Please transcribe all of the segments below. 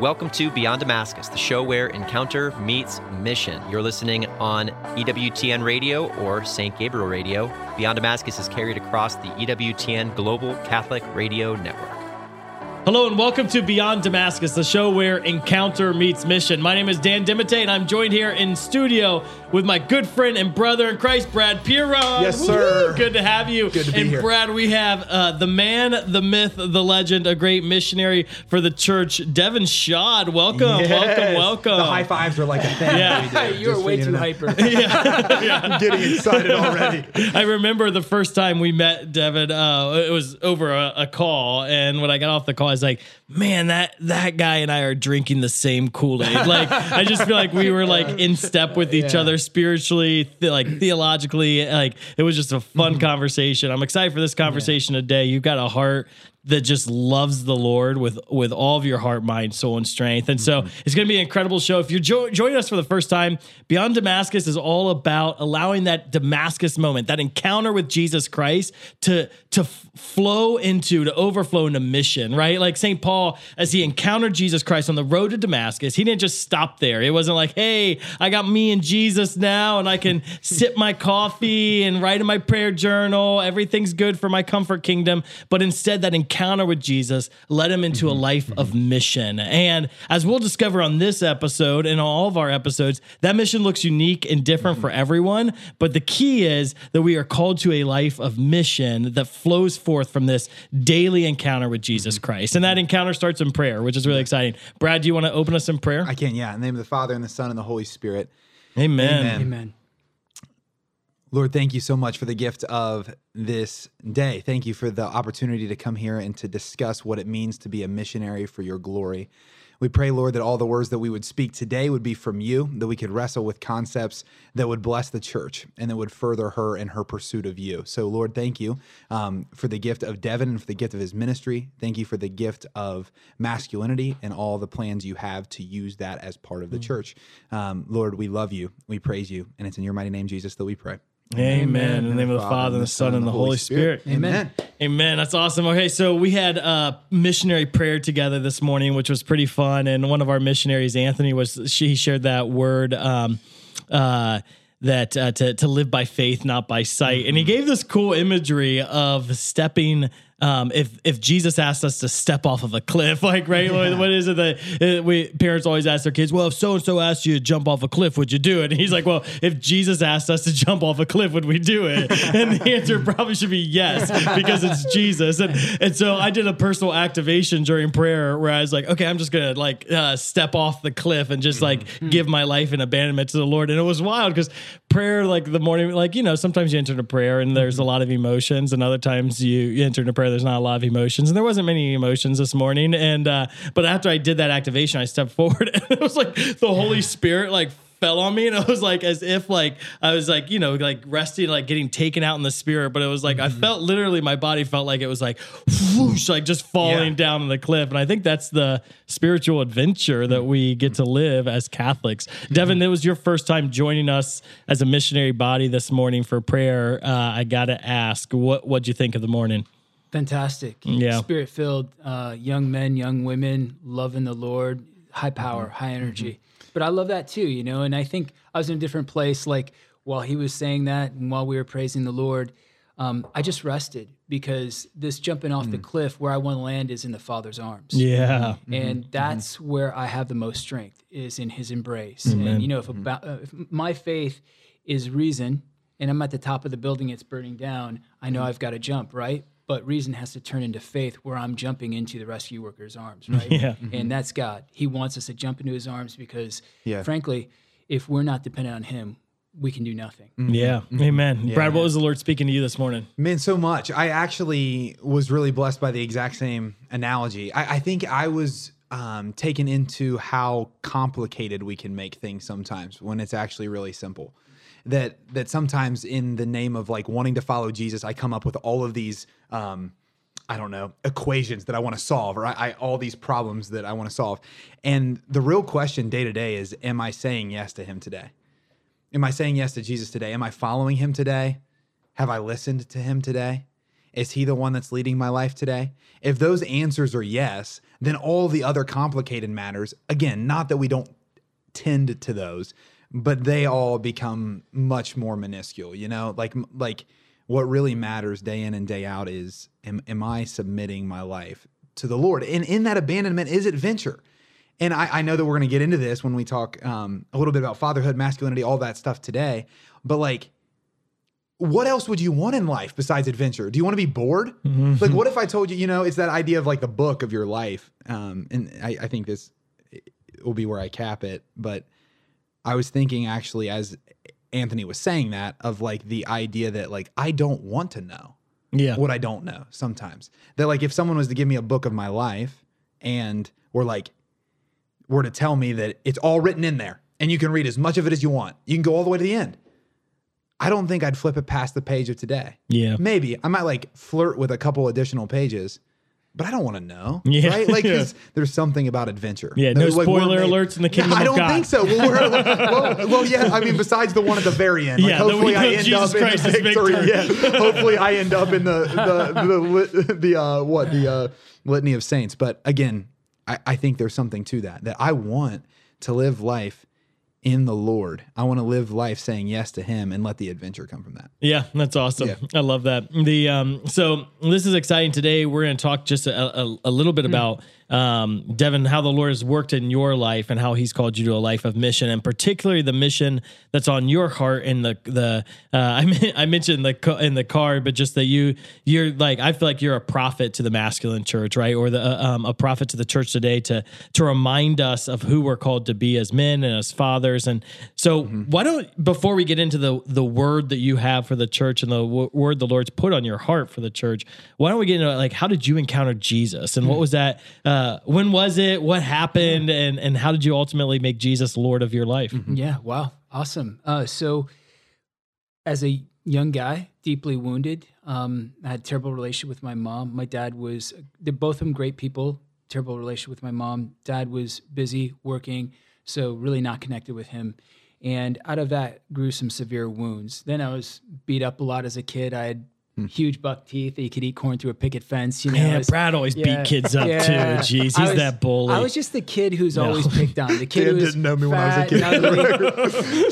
Welcome to Beyond Damascus, the show where encounter meets mission. You're listening on EWTN Radio or St. Gabriel Radio. Beyond Damascus is carried across the EWTN Global Catholic Radio Network. Hello and welcome to Beyond Damascus, the show where encounter meets mission. My name is Dan Dimite, and I'm joined here in studio with my good friend and brother in Christ, Brad Pierrot. Yes, sir. Woo-hoo. Good to have you. Good to be here. And Brad, we have the man, the myth, the legend, a great missionary for the church, Devin Schadt. Welcome, yes. welcome. The high fives are like a thing. Yeah. You were way too hyper. Yeah. I'm getting excited already. I remember the first time we met Devin, it was over a call, and when I got off the call, I was like, man, that guy and I are drinking the same Kool-Aid. Like, I just feel like we were like in step with each other. Spiritually, theologically, like it was just a fun conversation. I'm excited for this conversation today. You've got a heart that just loves the Lord with all of your heart, mind, soul, and strength. And so it's going to be an incredible show. If you're joining us for the first time, Beyond Damascus is all about allowing that Damascus moment, that encounter with Jesus Christ to overflow into mission, right? Like St. Paul, as he encountered Jesus Christ on the road to Damascus, he didn't just stop there. It wasn't like, hey, I got me and Jesus now, and I can sip my coffee and write in my prayer journal. Everything's good for my comfort kingdom. But instead, that encounter with Jesus led him into a life of mission. And as we'll discover on this episode and all of our episodes, that mission looks unique and different for everyone. But the key is that we are called to a life of mission that flows forth from this daily encounter with Jesus Christ. And that encounter starts in prayer, which is really exciting. Brad, do you want to open us in prayer? I can, yeah. In the name of the Father, and the Son, and the Holy Spirit. Amen. Amen. Amen. Lord, thank you so much for the gift of this day. Thank you for the opportunity to come here and to discuss what it means to be a missionary for your glory. We pray, Lord, that all the words that we would speak today would be from you, that we could wrestle with concepts that would bless the church and that would further her in her pursuit of you. So, Lord, thank you for the gift of Devin and for the gift of his ministry. Thank you for the gift of masculinity and all the plans you have to use that as part of the church. Lord, we love you. We praise you. And it's in your mighty name, Jesus, that we pray. Amen. In the name of the Father, and the Son, and the Holy Spirit. Amen. Amen. That's awesome. Okay, so we had missionary prayer together this morning, which was pretty fun. And one of our missionaries, Anthony, he shared that word that to live by faith, not by sight. And he gave this cool imagery of stepping. If Jesus asked us to step off of a cliff, like, right? Yeah. What is it that parents always ask their kids? Well, if so-and-so asked you to jump off a cliff, would you do it? And he's like, well, if Jesus asked us to jump off a cliff, would we do it? And the answer probably should be yes, because it's Jesus. And so I did a personal activation during prayer where I was like, okay, I'm just going to step off the cliff and just give my life in abandonment to the Lord. And it was wild because prayer, like the morning, like, you know, sometimes you enter into prayer and there's a lot of emotions, and other times you enter into prayer, there's not a lot of emotions, and there wasn't many emotions this morning. And but after I did that activation, I stepped forward, and it was like the Holy Spirit like fell on me, and I was like, as if like I was like, you know, like resting, like getting taken out in the spirit. But it was like I felt literally, my body felt like it was like whoosh, like just falling down on the cliff. And I think that's the spiritual adventure that we get to live as Catholics. Devin, it was your first time joining us as a missionary body this morning for prayer. I gotta ask, what'd you think of the morning? Fantastic. Yeah. Spirit-filled, young men, young women, loving the Lord, high power, high energy. But I love that too, you know, and I think I was in a different place, like while he was saying that and while we were praising the Lord, I just rested, because this jumping off the cliff, where I want to land is in the Father's arms. Yeah. And that's where I have the most strength, is in his embrace. And, you know, if my faith is reason and I'm at the top of the building, it's burning down, I know I've got to jump, right? But reason has to turn into faith, where I'm jumping into the rescue worker's arms, right? Yeah. And that's God. He wants us to jump into his arms, because, frankly, if we're not dependent on him, we can do nothing. Yeah. Amen. Yeah. Brad, what was the Lord speaking to you this morning? Man, so much. I actually was really blessed by the exact same analogy. I think I was taken into how complicated we can make things sometimes when it's actually really simple. That sometimes in the name of like wanting to follow Jesus, I come up with all of these, I don't know, equations that I want to solve, or all these problems that I want to solve. And the real question day to day is, am I saying yes to him today? Am I saying yes to Jesus today? Am I following him today? Have I listened to him today? Is he the one that's leading my life today? If those answers are yes, then all the other complicated matters, again, not that we don't tend to those, but they all become much more minuscule, you know? Like what really matters day in and day out is, am I submitting my life to the Lord? And in that abandonment is adventure. And I know that we're going to get into this when we talk a little bit about fatherhood, masculinity, all that stuff today. But like, what else would you want in life besides adventure? Do you want to be bored? Mm-hmm. Like, what if I told you, you know, it's that idea of like the book of your life. And I think this will be where I cap it. But I was thinking actually, as Anthony was saying that, of like the idea that like, I don't want to know what I don't know sometimes. That like, if someone was to give me a book of my life and were to tell me that it's all written in there and you can read as much of it as you want, you can go all the way to the end, I don't think I'd flip it past the page of today. Yeah. Maybe. I might like flirt with a couple additional pages, but I don't want to know. Yeah. Right? Like, yeah. There's something about adventure. Yeah, there's no spoiler alerts in the kingdom of God. I don't think so. Well, yeah, I mean, besides the one at the very end. Like, yeah, hopefully I end up in victory. Yeah. Hopefully I end up in the Litany of Saints. But again, I think there's something to that I want to live life in the Lord. I want to live life saying yes to him and let the adventure come from that. Yeah, that's awesome. Yeah. I love that. So this is exciting. Today we're going to talk just a little bit about Devin, how the Lord has worked in your life and how he's called you to a life of mission, and particularly the mission that's on your heart. And I mentioned in the card, but just that you're like, I feel like you're a prophet to the masculine church, right? Or a prophet to the church today to remind us of who we're called to be as men and as fathers. And so why don't, before we get into the word that you have for the church and the word the Lord's put on your heart for the church, why don't we get into like, how did you encounter Jesus? And what was that, when was it? What happened? And how did you ultimately make Jesus Lord of your life? Mm-hmm. Yeah. Wow. Awesome. So as a young guy, deeply wounded, I had a terrible relationship with my mom. My dad was, they're both of them great people, terrible relationship with my mom. Dad was busy working, so really not connected with him. And out of that grew some severe wounds. Then I was beat up a lot as a kid. I had huge buck teeth that you could eat corn through a picket fence. You know, yeah, Brad always beat kids up too. Jeez, he's that bully. I was just the kid who's always picked on. The kid who didn't know me when I was a kid.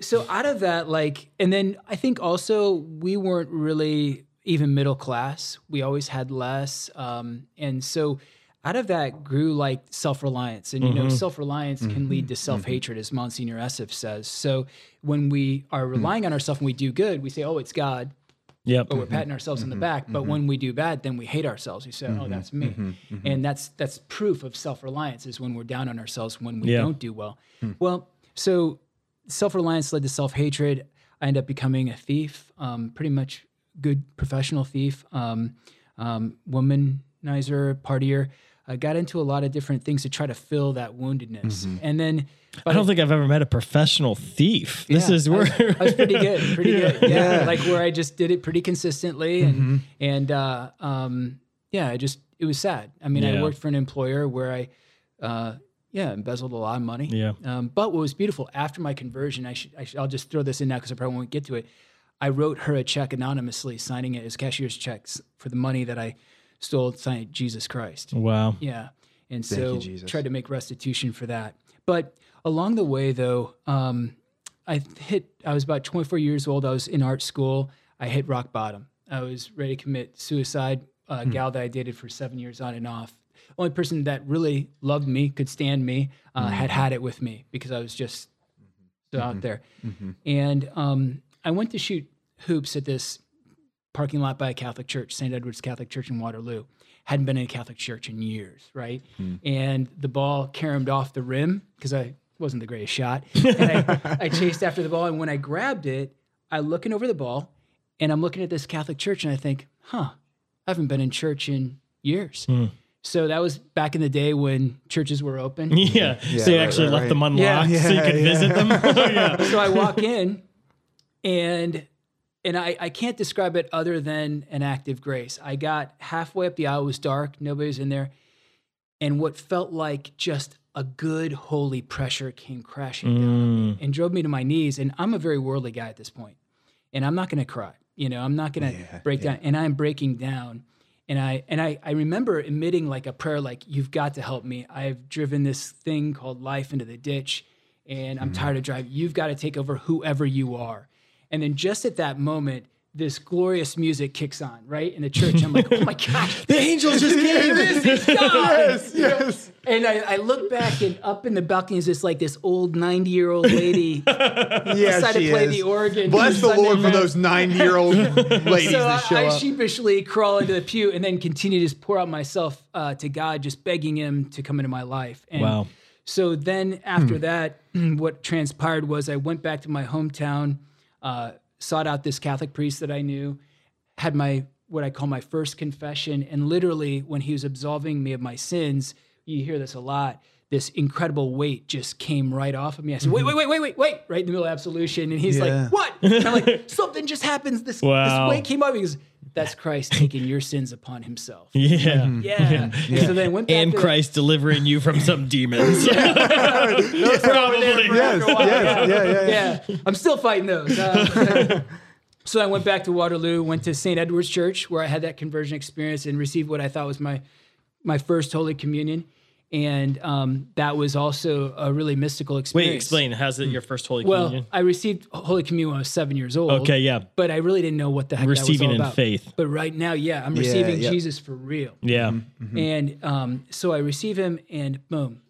So out of that, like, and then I think also we weren't really even middle class. We always had less, and so out of that grew like self-reliance, and you know, self-reliance can lead to self-hatred, as Monsignor Esif says. So when we are relying on ourselves and we do good, we say, "Oh, it's God." Yep. Or we're patting ourselves on the back, but when we do bad, then we hate ourselves. We say, "Oh, that's me," and that's proof of self-reliance, is when we're down on ourselves when we don't do well. Well, so self-reliance led to self-hatred. I ended up becoming a thief, pretty much good professional thief, womanizer, partier. I got into a lot of different things to try to fill that woundedness, and then. But I don't think I've ever met a professional thief. This is where I was pretty good. Yeah, like where I just did it pretty consistently, and I just, it was sad. I mean, I worked for an employer where I, embezzled a lot of money. Yeah. But what was beautiful after my conversion, I'll just throw this in now because I probably won't get to it. I wrote her a check anonymously, signing it as cashier's checks for the money that I stole, signed Jesus Christ. Wow. Yeah, and so tried to make restitution for that, but. Along the way, though, I was about 24 years old. I was in art school. I hit rock bottom. I was ready to commit suicide. A gal that I dated for 7 years on and off, only person that really loved me, could stand me, had it with me, because I was just out there. And I went to shoot hoops at this parking lot by a Catholic church, St. Edward's Catholic Church in Waterloo. Hadn't been in a Catholic church in years, right? And the ball caromed off the rim, because I wasn't the greatest shot. And I chased after the ball, and when I grabbed it, I'm looking over the ball, and I'm looking at this Catholic church, and I think, I haven't been in church in years. So that was back in the day when churches were open. Yeah so you left them unlocked so you could visit them. So I walk in, and I can't describe it other than an act of grace. I got halfway up the aisle, it was dark, nobody's in there, and what felt like just a good holy pressure came crashing down on me and drove me to my knees. And I'm a very worldly guy at this point, and I'm not going to cry. You know, I'm not going to break down. And I'm breaking down. And I remember emitting like a prayer, like, you've got to help me. I've driven this thing called life into the ditch, and I'm tired of driving. You've got to take over, whoever you are. And then just at that moment, this glorious music kicks on, right? In the church. I'm like, oh my gosh, the angels just came. This is God. Yes, yes. And I look back, and up in the balcony is just like this old 90-year-old lady decided to play the organ. Bless the Lord for those 90-year-old ladies that show up. So I sheepishly crawl into the pew and then continue to just pour out myself to God, just begging him to come into my life. And so then after that, what transpired was I went back to my hometown, sought out this Catholic priest that I knew, had my, what I call my first confession. And literally when he was absolving me of my sins, you hear this a lot, this incredible weight just came right off of me. I said, wait, right in the middle of absolution. And he's like, what? And I'm like, something just happens. This, this weight came off. He goes, that's Christ taking your sins upon himself. And so then went back and Christ delivering you from some demons. I'm still fighting those. So I went back to Waterloo, went to St. Edward's Church, where I had that conversion experience and received what I thought was my first Holy Communion. And that was also a really mystical experience. Wait, explain. How's it your first Holy Communion? Well, I received Holy Communion when I was 7 years old. Okay, yeah. But I really didn't know what the heck receiving that was all about. Receiving in faith. But right now, I'm receiving Jesus for real. Yeah. Mm-hmm. And so I receive him, and boom,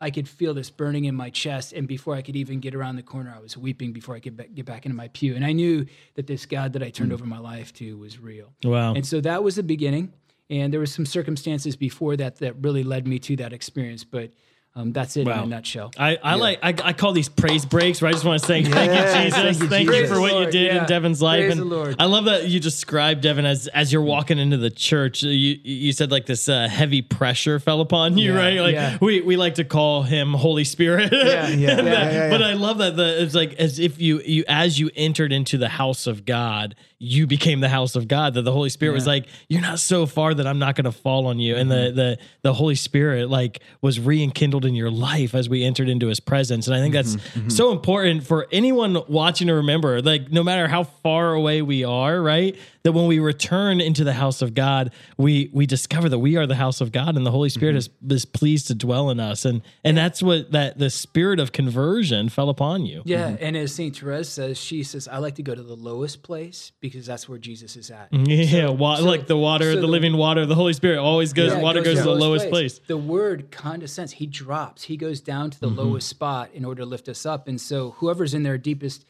I could feel this burning in my chest. And before I could even get around the corner, I was weeping before I could get back into my pew. And I knew that this God that I turned over my life to was real. Wow. And so that was the beginning. And there were some circumstances before that that really led me to that experience, but that's it in a nutshell. I call these praise breaks, where I just want to say, thank you, Jesus. Thank you for what you did in Devin's life. Praise the Lord. I love that you described, Devin, as you're walking into the church, you said like this heavy pressure fell upon you, right? Like we like to call him Holy Spirit. But I love that it's like as if you as you entered into the house of God, you became the house of God, that the Holy Spirit was like, you're not so far that I'm not going to fall on you. And the Holy Spirit like was rekindled in your life as we entered into his presence. And I think that's so important for anyone watching to remember, like no matter how far away we are, right? That when we return into the house of God, we discover that we are the house of God, and the Holy Spirit is pleased to dwell in us. And that's what the spirit of conversion fell upon you. Yeah. And as St. Thérèse says, she says, I like to go to the lowest place, because that's where Jesus is at. Yeah, like the water, the living water, the Holy Spirit always goes, water goes to the lowest place. The word condescends, he drops, he goes down to the lowest spot in order to lift us up. And so whoever's in their deepest,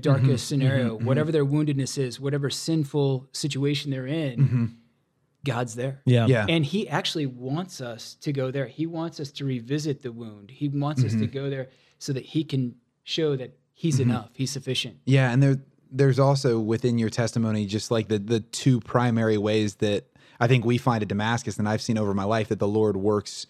darkest scenario, whatever their woundedness is, whatever sinful situation they're in, God's there. Yeah. And he actually wants us to go there. He wants us to revisit the wound. He wants us to go there so that he can show that he's enough, he's sufficient. Yeah, and there's also within your testimony, just like the two primary ways that I think we find at Damascus, and I've seen over my life, that the Lord works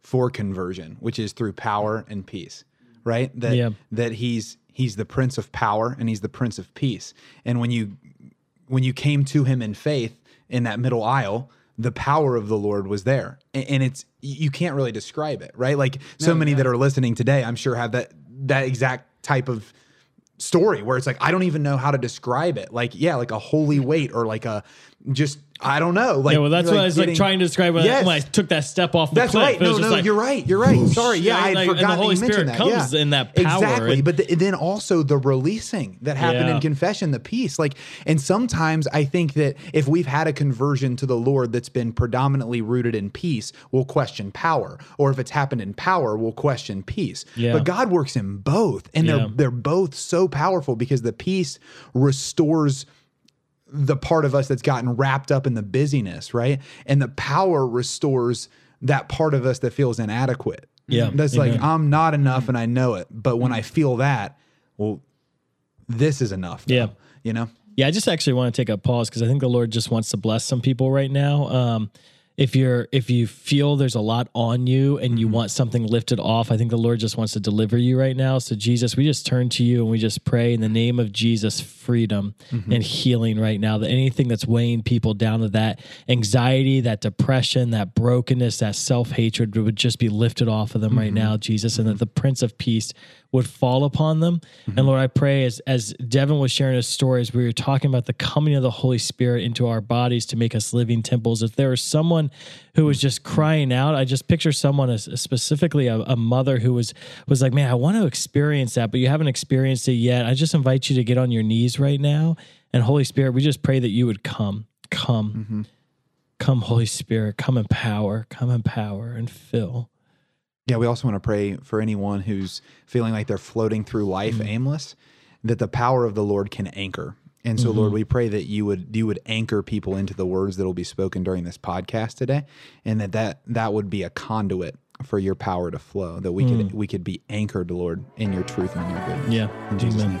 for conversion, which is through power and peace, right? That he's the Prince of Power and he's the Prince of Peace. And when you came to him in faith in that middle aisle, the power of the Lord was there. And it's, you can't really describe it, right? Like so many that are listening today, I'm sure have that exact type of story where it's like, I don't even know how to describe it. Like, like a holy weight, or like a just, I don't know. Like, well, that's what I was like trying to describe when I took that step off the cliff. That's right. No, you're right. Whoosh. Sorry. Yeah, I had forgotten you mentioned that. The Holy Spirit comes in that power. Exactly. But then also the releasing that happened in confession, the peace. Like, and sometimes I think that if we've had a conversion to the Lord that's been predominantly rooted in peace, we'll question power. Or if it's happened in power, we'll question peace. Yeah. But God works in both. And they're both so powerful, because the peace restores the part of us that's gotten wrapped up in the busyness, right? And the power restores that part of us that feels inadequate. Yeah. That's like, I'm not enough and I know it. But when I feel that, well, this is enough. Though, you know? Yeah. I just actually want to take a pause, because I think the Lord just wants to bless some people right now. If you feel there's a lot on you and you want something lifted off, I think the Lord just wants to deliver you right now. So Jesus, we just turn to you and we just pray in the name of Jesus, freedom and healing right now, that anything that's weighing people down, to that anxiety, that depression, that brokenness, that self-hatred would just be lifted off of them right now, Jesus, and that the Prince of Peace would fall upon them. Mm-hmm. And Lord, I pray as Devin was sharing his stories, we were talking about the coming of the Holy Spirit into our bodies to make us living temples. If there was someone who was just crying out, I just picture someone, specifically a mother who was like, man, I want to experience that, but you haven't experienced it yet. I just invite you to get on your knees right now. And Holy Spirit, we just pray that you would come, mm-hmm. come Holy Spirit, come in power and fill. Yeah, we also want to pray for anyone who's feeling like they're floating through life mm-hmm. aimless, that the power of the Lord can anchor. And so, mm-hmm. Lord, we pray that you would anchor people into the words that will be spoken during this podcast today, and that would be a conduit for your power to flow, that we could be anchored, Lord, in your truth and your goodness. Yeah, in Jesus' name.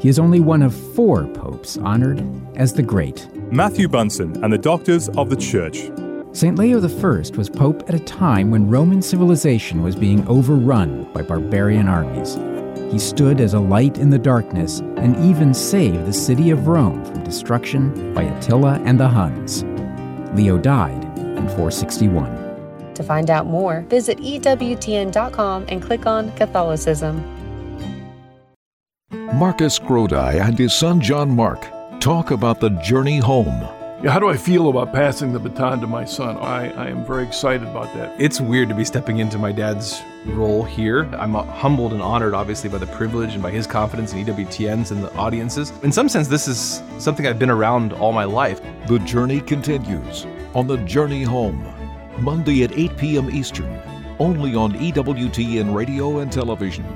He is only one of 4 popes honored as the Great. Matthew Bunsen and the Doctors of the Church. St. Leo I was pope at a time when Roman civilization was being overrun by barbarian armies. He stood as a light in the darkness and even saved the city of Rome from destruction by Attila and the Huns. Leo died in 461. To find out more, visit EWTN.com and click on Catholicism. Marcus Grody and his son John Mark talk about the journey home. How do I feel about passing the baton to my son? I am very excited about that. It's weird to be stepping into my dad's role here. I'm humbled and honored, obviously, by the privilege and by his confidence in EWTNs and the audiences. In some sense, this is something I've been around all my life. The journey continues on The Journey Home, Monday at 8 p.m. Eastern, only on EWTN Radio and Television.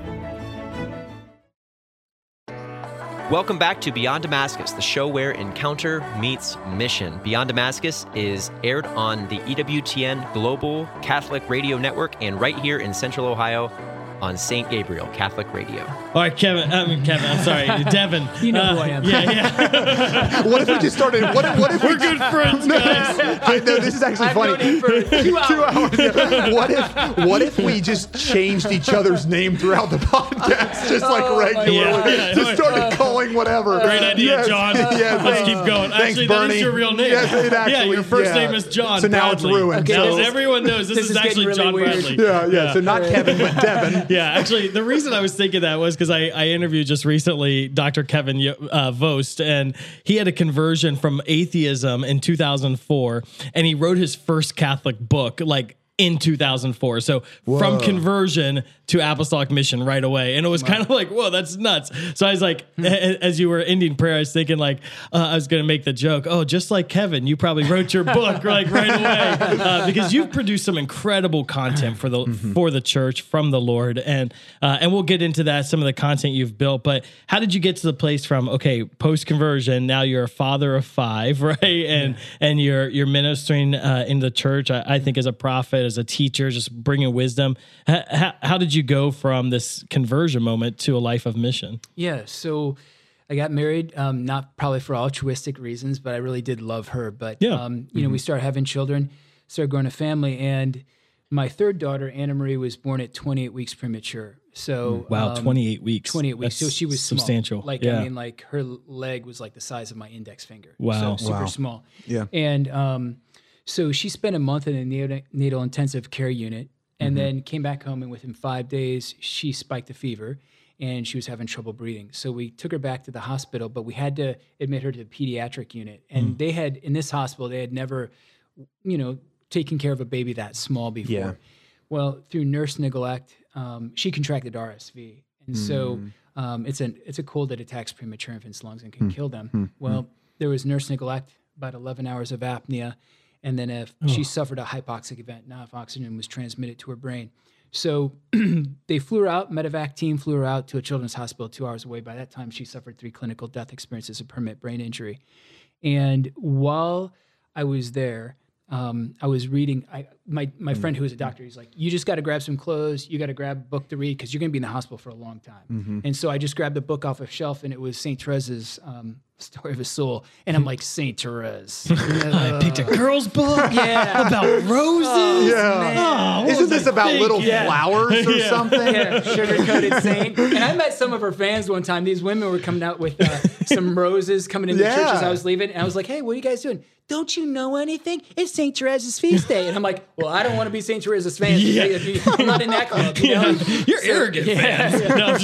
Welcome back to Beyond Damascus, the show where encounter meets mission. Beyond Damascus is aired on the EWTN Global Catholic Radio Network and right here in Central Ohio on St. Gabriel Catholic Radio. All right, Kevin, I'm sorry, Devin. You know who I am. Yeah. What if we just started? What if we're good friends, guys? No, this is actually funny. I've known him for 2 hours. What if we just changed each other's name throughout the podcast, just like regularly? Yeah. Just started calling whatever. Great idea, John. Let's keep going. Thanks, actually, Bernie. That is your real name. Yes, it actually. Yeah, your first name is John. So now it's ruined. Okay. So everyone knows this is actually really John Bradley. Yeah. So not Kevin, but Devin. Yeah, actually, the reason I was thinking that was because I interviewed just recently Dr. Kevin Vost, and he had a conversion from atheism in 2004, and he wrote his first Catholic book, like, in 2004. So from conversion to apostolic mission right away. And it was kind of like, whoa, that's nuts. So I was like, as you were ending prayer, I was thinking like, I was going to make the joke. Oh, just like Kevin, you probably wrote your book like right away because you've produced some incredible content for the, church from the Lord. And we'll get into that, some of the content you've built, but how did you get to the place from, okay, post-conversion, now you're a father of 5, right? And you're ministering in the church, I think as a prophet, as a teacher, just bringing wisdom. How did you go from this conversion moment to a life of mission? Yeah, so I got married, not probably for altruistic reasons, but I really did love her. But, you know, we started having children, started growing a family, and my third daughter, Anna Marie, was born at 28 weeks premature. So wow, 28 weeks. 28 weeks. That's so she was substantial. Small. Like, I mean, like her leg was like the size of my index finger. Wow. So super small. Yeah. And, so she spent a month in a neonatal intensive care unit and then came back home, and within 5 days, she spiked a fever and she was having trouble breathing. So we took her back to the hospital, but we had to admit her to the pediatric unit. And they had, in this hospital, they had never, you know, taken care of a baby that small before. Yeah. Well, through nurse neglect, she contracted RSV. And so it's a cold that attacks premature infants' lungs and can kill them. Well, there was nurse neglect, about 11 hours of apnea. And then if she suffered a hypoxic event, enough oxygen was transmitted to her brain. So they flew her out, medevac team flew her out to a children's hospital 2 hours away. By that time, she suffered 3 clinical death experiences of permanent brain injury. And while I was there, I was reading, my friend who was a doctor, he's like, you just got to grab some clothes. You got to grab a book to read because you're going to be in the hospital for a long time. Mm-hmm. And so I just grabbed a book off a shelf, and it was St. Therese's Story of a Soul. And I'm like, St. Therese. I picked a girl's book about roses. Oh, isn't this about little flowers or something? Yeah, sugar-coated saint. And I met some of her fans one time. These women were coming out with some roses coming into the church as I was leaving. And I was like, hey, what are you guys doing? Don't you know anything? It's St. Therese's feast day. And I'm like, well, I don't want to be St. Therese's fan. I'm not in that club. You know? You're arrogant fans. Yeah. No,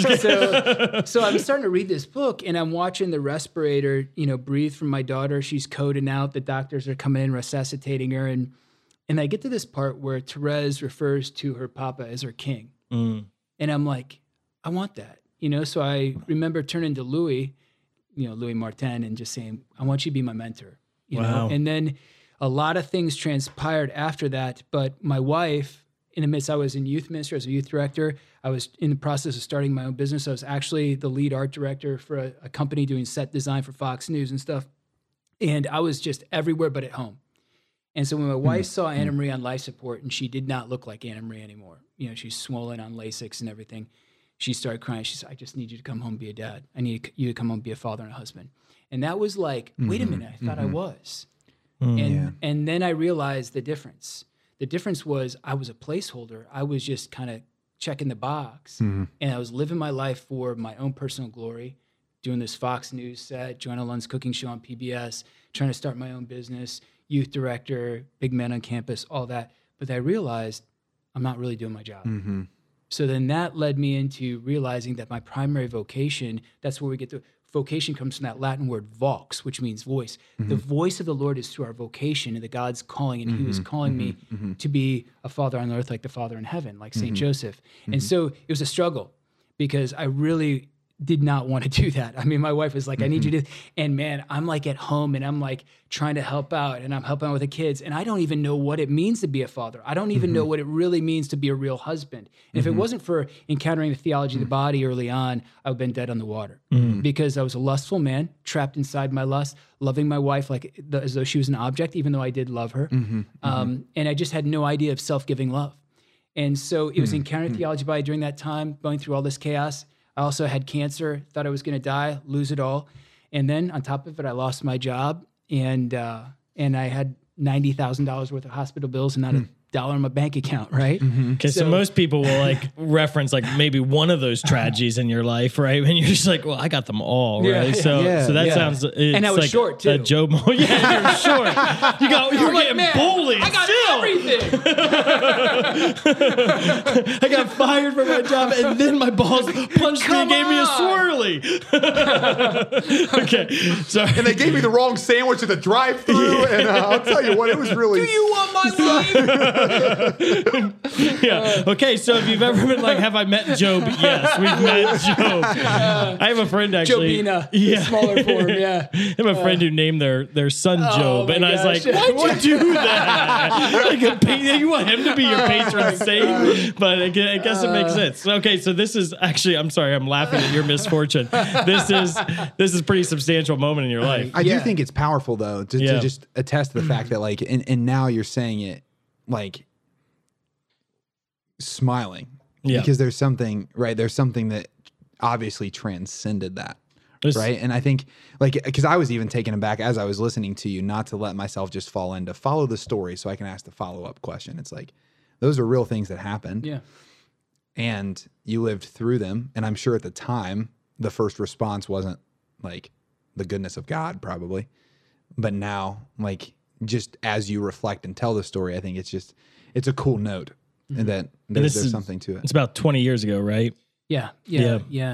so I'm starting to read this book, and I'm watching the respirator, breathe from my daughter. She's coding out. The doctors are coming in, resuscitating her. And I get to this part where Therese refers to her papa as her king. Mm. And I'm like, I want that. So I remember turning to Louis, Louis Martin, and just saying, I want you to be my mentor. Wow. And then a lot of things transpired after that. But my wife, I was in youth ministry as a youth director. I was in the process of starting my own business. I was actually the lead art director for a company doing set design for Fox News and stuff. And I was just everywhere but at home. And so when my wife saw Anna Marie on life support, and she did not look like Anna Marie anymore, she's swollen on Lasix and everything, she started crying. She said, I just need you to come home and be a dad. I need you to come home and be a father and a husband. And that was like, wait a minute, I thought I was. And then I realized the difference. The difference was I was a placeholder. I was just kind of checking the box. Mm-hmm. And I was living my life for my own personal glory, doing this Fox News set, Joanna Lund's cooking show on PBS, trying to start my own business, youth director, big man on campus, all that. But I realized I'm not really doing my job. Mm-hmm. So then that led me into realizing that my primary vocation, that's where we get to. Vocation comes from that Latin word vox, which means voice. Mm-hmm. The voice of the Lord is through our vocation and the God's calling. And he was calling me to be a father on earth like the Father in heaven, like St. Joseph. And so it was a struggle because I really did not want to do that. I mean, my wife was like, I need you to, and man, I'm like at home and I'm like trying to help out and I'm helping out with the kids. And I don't even know what it means to be a father. I don't even know what it really means to be a real husband. And if it wasn't for encountering the theology of the body early on, I would have been dead on the water because I was a lustful man trapped inside my lust, loving my wife as though she was an object, even though I did love her. And I just had no idea of self-giving love. And so it was encountering theology of the body during that time, going through all this chaos. I also had cancer, thought I was going to die, lose it all. And then on top of it, I lost my job and I had $90,000 worth of hospital bills and not a dollar in my bank account, right? Okay, so most people will reference maybe one of those tragedies in your life, right? And you're just like, well, I got them all, right? So that sounds... And I was short, too. That Joe Moore. Yeah, you're short. You're getting bullied. I got everything. I got fired from my job, and then my boss punched me and gave me a swirly. Okay, sorry. And they gave me the wrong sandwich at the drive-thru, and I'll tell you what, it was really... Do you want my life? Yeah. Okay. So if you've ever been like, have I met Job? Yes, we've met Job. I have a friend actually. Jobina. Yeah. Smaller form. Yeah. I have a friend who named their son Job, and I was like, why'd you do that? You want him to be your patron saint, but I guess it makes sense. Okay. So this is actually, I'm sorry, I'm laughing at your misfortune. This is pretty substantial moment in your life. I do think it's powerful though to just attest to the fact that and now you're saying it. Smiling because there's something, right? There's something that obviously transcended that, right? And I think because I was even taken aback as I was listening to you, not to let myself just fall into follow the story so I can ask the follow-up question. It's like, those are real things that happened. Yeah. And you lived through them. And I'm sure at the time, the first response wasn't the goodness of God probably. But now just as you reflect and tell the story, I think it's a cool note and that there's something to it. It's about 20 years ago, right? Yeah.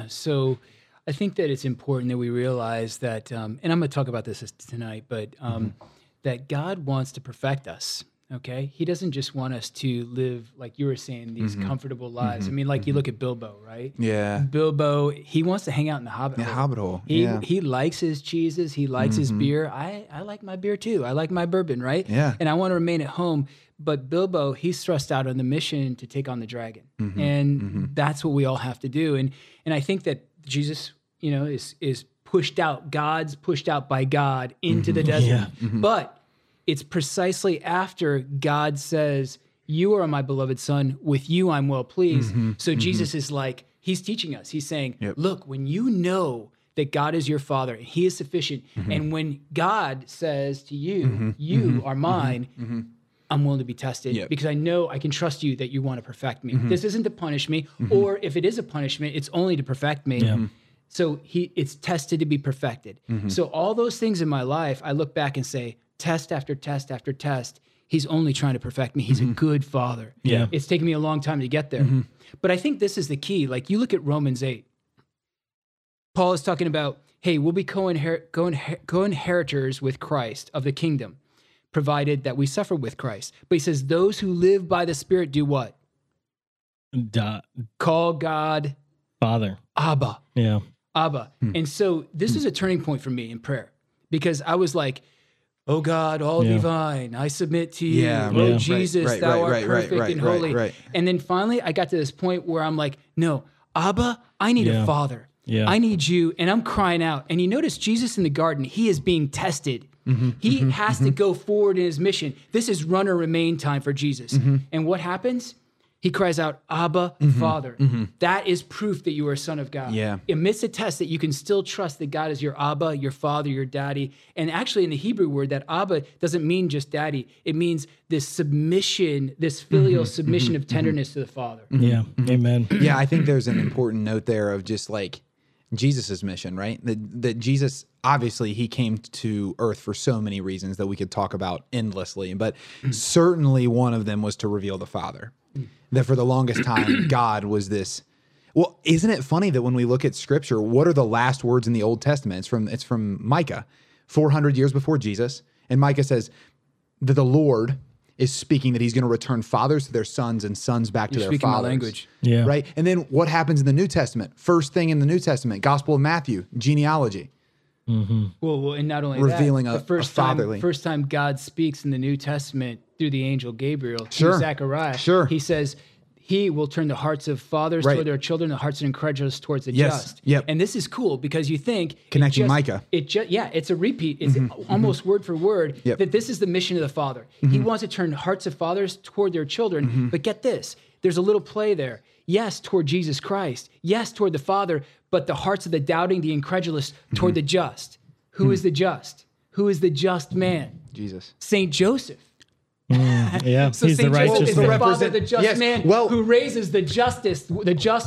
So I think that it's important that we realize that, and I'm going to talk about this tonight, but that God wants to perfect us, okay? He doesn't just want us to live, like you were saying, these comfortable lives. I mean, you look at Bilbo, right? Yeah. Bilbo, he wants to hang out in the Hobbit hole. He likes his cheeses. He likes his beer. I like my beer too. I like my bourbon, right? Yeah. And I want to remain at home. But Bilbo, he's thrust out on the mission to take on the dragon. And that's what we all have to do. And I think that Jesus, is pushed out, God's pushed out by God into the desert. But It's precisely after God says, you are my beloved son, with you I'm well pleased. Mm-hmm, so Jesus is like, he's teaching us. He's saying, look, when you know that God is your father, and he is sufficient, and when God says to you, you are mine, I'm willing to be tested because I know I can trust you that you want to perfect me. This isn't to punish me, or if it is a punishment, it's only to perfect me. So it's tested to be perfected. So all those things in my life, I look back and say, test after test after test, he's only trying to perfect me. He's a good father. It's taken me a long time to get there. But I think this is the key. Like, you look at Romans 8. Paul is talking about, hey, we'll be co-inheritors with Christ of the kingdom, provided that we suffer with Christ. But he says, those who live by the Spirit do what? Call God Father. Abba. Yeah. Abba. And so this is a turning point for me in prayer, because I was like, oh God, all divine, I submit to you. Oh Jesus, thou art perfect and holy. And then finally I got to this point where I'm like, no, Abba, I need a father. I need you. And I'm crying out. And you notice Jesus in the garden, he is being tested. He has to go forward in his mission. This is run or remain time for Jesus. And what happens? He cries out, Abba, Father. That is proof that you are a son of God. Amidst a test, that you can still trust that God is your Abba, your father, your daddy. And actually in the Hebrew word, that Abba doesn't mean just daddy. It means this submission, this filial submission of tenderness to the Father. Amen. I think there's an important note there of just like Jesus's mission, right? That Jesus, obviously, he came to earth for so many reasons that we could talk about endlessly, but certainly one of them was to reveal the Father. That for the longest time, God was this. Well, isn't it funny that when we look at Scripture, what are the last words in the Old Testament? It's from Micah, 400 years before Jesus. And Micah says that the Lord is speaking, that he's going to return fathers to their sons and sons back to their fathers. Language. Yeah. Right? And then what happens in the New Testament? First thing in the New Testament, Gospel of Matthew, genealogy. Well, and not only revealing that, the first time God speaks in the New Testament through the angel Gabriel to Zechariah, he says, he will turn the hearts of fathers toward their children, the hearts of incredulous towards the just. And this is cool because you think connecting Micah. It's a repeat. It's almost word for word that this is the mission of the Father. He wants to turn hearts of fathers toward their children, but get this, there's a little play there. Yes, toward Jesus Christ. Yes, toward the Father, but the hearts of the doubting, the incredulous, toward the just. Who is the just? Who is the just man? Jesus. St. Joseph. So St. Joseph is the father of the just man who raises the just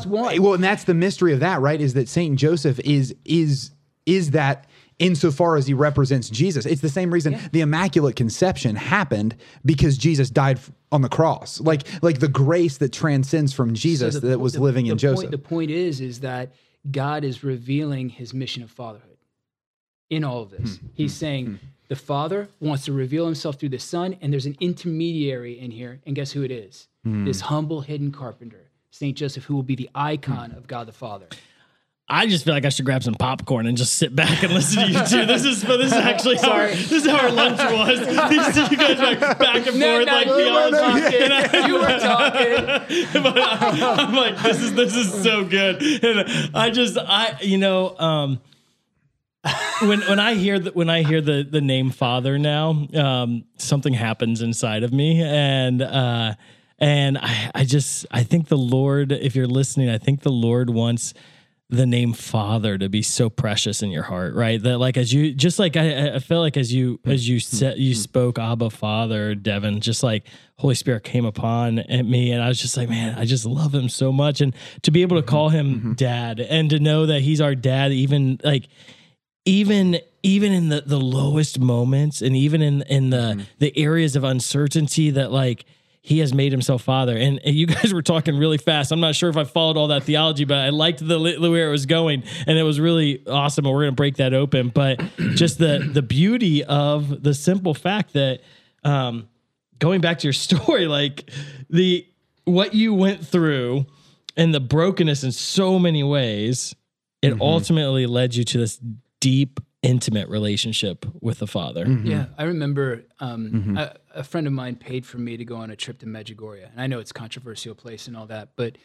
one. Well, and that's the mystery of that, right, is that St. Joseph is that insofar as he represents Jesus. It's the same reason the Immaculate Conception happened, because Jesus died on the cross. Like the grace that transcends from Jesus that was living in Joseph. The point is that God is revealing his mission of fatherhood in all of this. He's saying the Father wants to reveal himself through the Son, and there's an intermediary in here, and guess who it is? This humble, hidden carpenter, St. Joseph, who will be the icon of God the Father. I just feel like I should grab some popcorn and just sit back and listen to you two. This is actually how our lunch was. You guys were back and forth you were talking. But I'm like, this is so good. And when I hear the name Father now, something happens inside of me, and I think the Lord, if you're listening, I think the Lord wants the name Father to be so precious in your heart, right? That like, as you, just like, I felt like as you spoke Abba Father, Devin, just like Holy Spirit came upon at me, and I was just like, man, I just love him so much. And to be able to call him Dad, and to know that he's our dad, even in the lowest moments, and even in the areas of uncertainty that like, he has made himself Father. And you guys were talking really fast. I'm not sure if I followed all that theology, but I liked the where it was going, and it was really awesome. And we're going to break that open. But just the beauty of the simple fact that, going back to your story, like what you went through and the brokenness in so many ways, it ultimately led you to this deep, intimate relationship with the Father. I remember a friend of mine paid for me to go on a trip to Medjugorje, and I know it's a controversial place and all that, but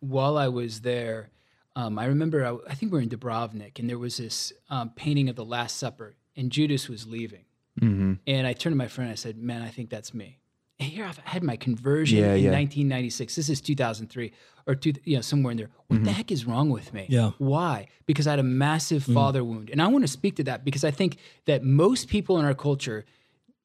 while I was there, I remember I think we were in Dubrovnik, and there was this painting of the Last Supper, and Judas was leaving. Mm-hmm. And I turned to my friend, I said, man, I think that's me. And here I've had my conversion in 1996. This is 2003 or somewhere in there. What the heck is wrong with me? Yeah. Why? Because I had a massive father wound. And I want to speak to that because I think that most people in our culture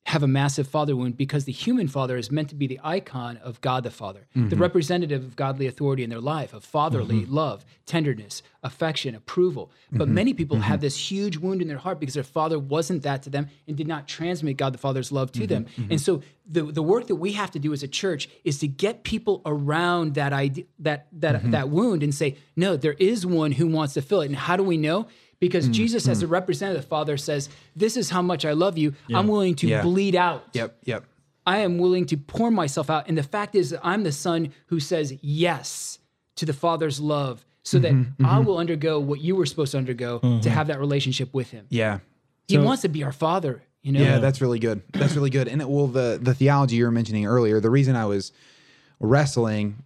have a massive father wound because the human father is meant to be the icon of God the Father, the representative of godly authority in their life, of fatherly love, tenderness, affection, approval. But many people have this huge wound in their heart because their father wasn't that to them and did not transmit God the Father's love to them. And so the work that we have to do as a church is to get people around that idea, that wound, and say, no, there is one who wants to fill it. And how do we know? Because Jesus, as a representative of the Father, says, this is how much I love you. Yeah. I'm willing to bleed out. Yep. I am willing to pour myself out. And the fact is that I'm the son who says yes to the Father's love so that I will undergo what you were supposed to undergo to have that relationship with him. Yeah. He wants to be our Father, you know? Yeah, that's really good. That's really good. And the theology you were mentioning earlier, the reason I was wrestling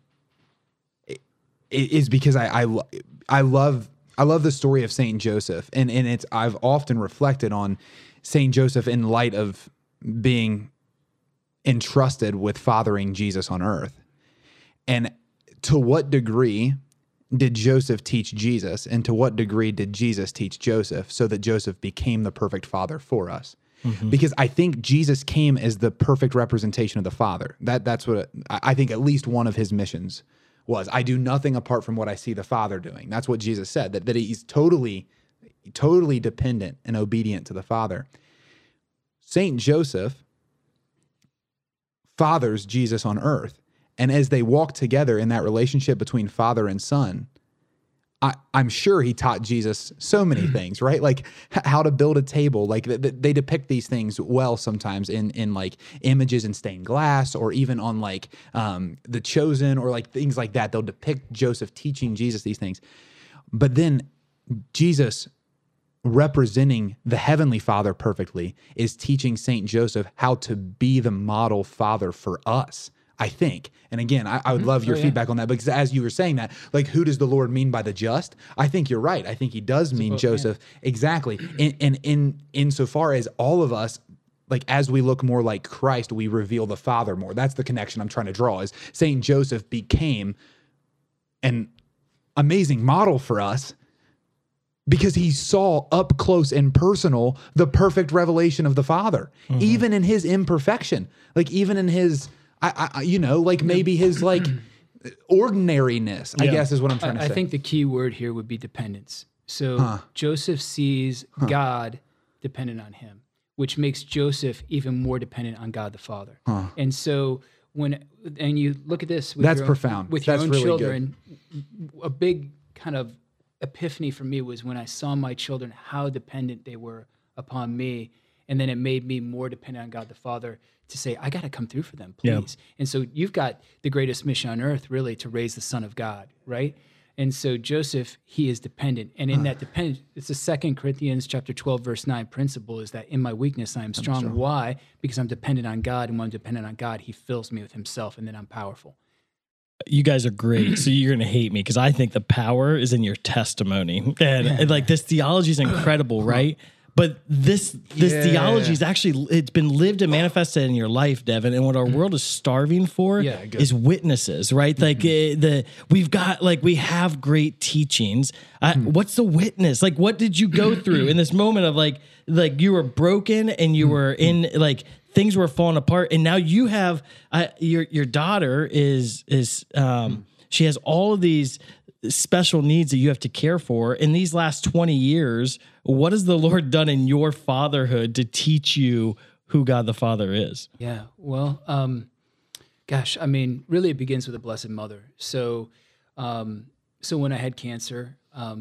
is because I love the story of St. Joseph, and I've often reflected on St. Joseph in light of being entrusted with fathering Jesus on earth. And to what degree did Joseph teach Jesus, and to what degree did Jesus teach Joseph so that Joseph became the perfect father for us? Mm-hmm. Because I think Jesus came as the perfect representation of the Father. That's what I think at least one of his missions was. I do nothing apart from what I see the Father doing. That's what Jesus said, that he's totally, totally dependent and obedient to the Father. St. Joseph fathers Jesus on earth, and as they walk together in that relationship between Father and Son, I'm sure he taught Jesus so many things, right? Like how to build a table. Like they depict these things well sometimes in like images in stained glass, or even on like The Chosen, or like things like that. They'll depict Joseph teaching Jesus these things. But then Jesus, representing the Heavenly Father perfectly, is teaching Saint Joseph how to be the model father for us, I think. And again, I would love your feedback on that, because as you were saying that, like, who does the Lord mean by the just? I think you're right. I think he does mean Joseph. Man. Exactly. And insofar as all of us, like, as we look more like Christ, we reveal the Father more. That's the connection I'm trying to draw, is St. Joseph became an amazing model for us because he saw up close and personal the perfect revelation of the Father, even in his imperfection, like even in his... maybe his like ordinariness, I guess, is what I'm trying to say. I think the key word here would be dependence. So Joseph sees God dependent on him, which makes Joseph even more dependent on God the Father. And so when you look at this with that's your own, profound. With your that's own really children, good. A big kind of epiphany for me was when I saw my children, how dependent they were upon me. And then it made me more dependent on God the Father to say, I got to come through for them, please. Yeah. And so you've got the greatest mission on earth, really, to raise the Son of God, right? And so Joseph, he is dependent. And in that dependence, it's the 2 Corinthians chapter 12, verse 9 principle, is that in my weakness, I am strong. Why? Because I'm dependent on God. And when I'm dependent on God, he fills me with himself, and then I'm powerful. You guys are great. So you're going to hate me, because I think the power is in your testimony. And like, this theology is incredible, right? But this theology is actually, it's been lived and manifested in your life, Devin. And what our world is starving for is witnesses, right? Like we have great teachings. What's the witness? Like, what did you go through in this moment of like you were broken and you were in like things were falling apart, and now you have your daughter is she has all of these special needs that you have to care for. In these last 20 years, what has the Lord done in your fatherhood to teach you who God the Father is? Yeah, well, gosh, I mean, really it begins with a Blessed Mother. So when I had cancer, oh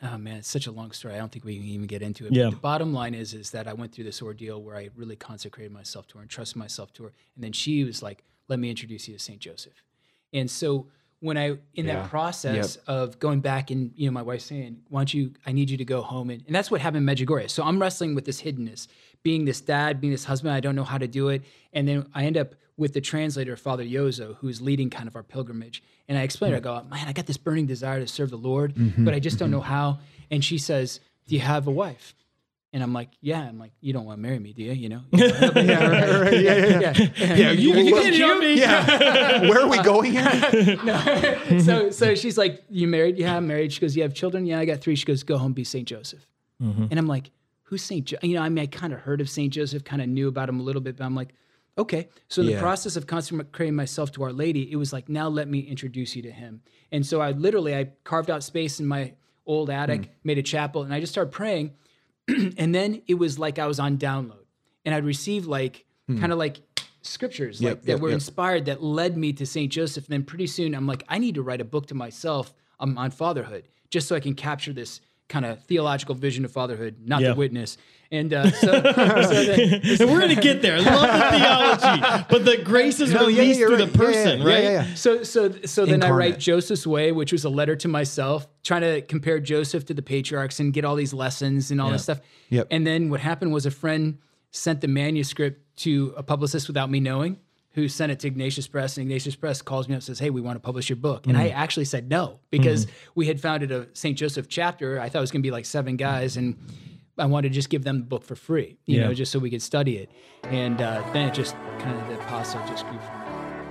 man, it's such a long story. I don't think we can even get into it. Yeah. But the bottom line is that I went through this ordeal where I really consecrated myself to her and trusted myself to her. And then she was like, let me introduce you to St. Joseph. And so when I, in that process of going back and, you know, my wife's saying, I need you to go home. And that's what happened in Medjugorje. So I'm wrestling with this hiddenness, being this dad, being this husband, I don't know how to do it. And then I end up with the translator, Father Yozo, who's leading kind of our pilgrimage. And I explained, I go, man, I got this burning desire to serve the Lord, but I just don't know how. And she says, do you have a wife? And I'm like, yeah. I'm like, you don't want to marry me, do you? You know? Yeah. You can hear me. Yeah. Where are we going here? No. So she's like, you married? Yeah, I'm married. She goes, you have children? Yeah, I got 3. She goes, go home, be St. Joseph. Mm-hmm. And I'm like, who's St. Joseph? You know, I mean, I kind of heard of St. Joseph, kind of knew about him a little bit, but I'm like, okay. So in the process of consecrating myself to Our Lady, it was like, now let me introduce you to him. And so I carved out space in my old attic, made a chapel, and I just started praying. And then it was like I was on download, and I'd receive like kind of like scriptures that were inspired, that led me to St. Joseph. And then pretty soon I'm like, I need to write a book to myself on fatherhood, just so I can capture this kind of theological vision of fatherhood, not the witness. And so we're going to get there. I love the theology, but the grace is released through the person, right? Yeah. So then I write Joseph's Way, which was a letter to myself, trying to compare Joseph to the patriarchs and get all these lessons and all this stuff. Yep. And then what happened was a friend sent the manuscript to a publicist without me knowing, who sent it to Ignatius Press, and Ignatius Press calls me up and says, hey, we want to publish your book. And I actually said no, because we had founded a St. Joseph chapter. I thought it was going to be like 7 guys, and I wanted to just give them the book for free, you know, just so we could study it. And then it just kind of, the apostle just grew from it.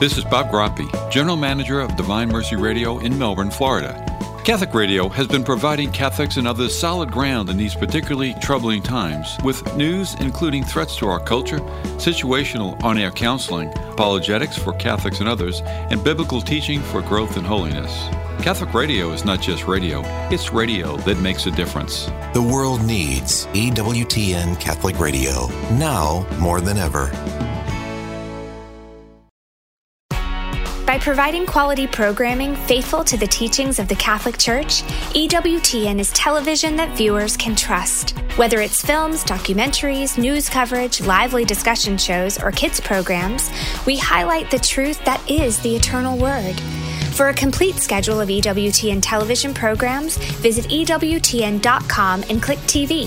This is Bob Groppi, General Manager of Divine Mercy Radio in Melbourne, Florida. Catholic Radio has been providing Catholics and others solid ground in these particularly troubling times with news including threats to our culture, situational on-air counseling, apologetics for Catholics and others, and biblical teaching for growth and holiness. Catholic Radio is not just radio, it's radio that makes a difference. The world needs EWTN Catholic Radio, now more than ever. By providing quality programming faithful to the teachings of the Catholic Church, EWTN is television that viewers can trust. Whether it's films, documentaries, news coverage, lively discussion shows, or kids programs, we highlight the truth that is the eternal word. For a complete schedule of EWTN television programs, visit EWTN.com and click TV.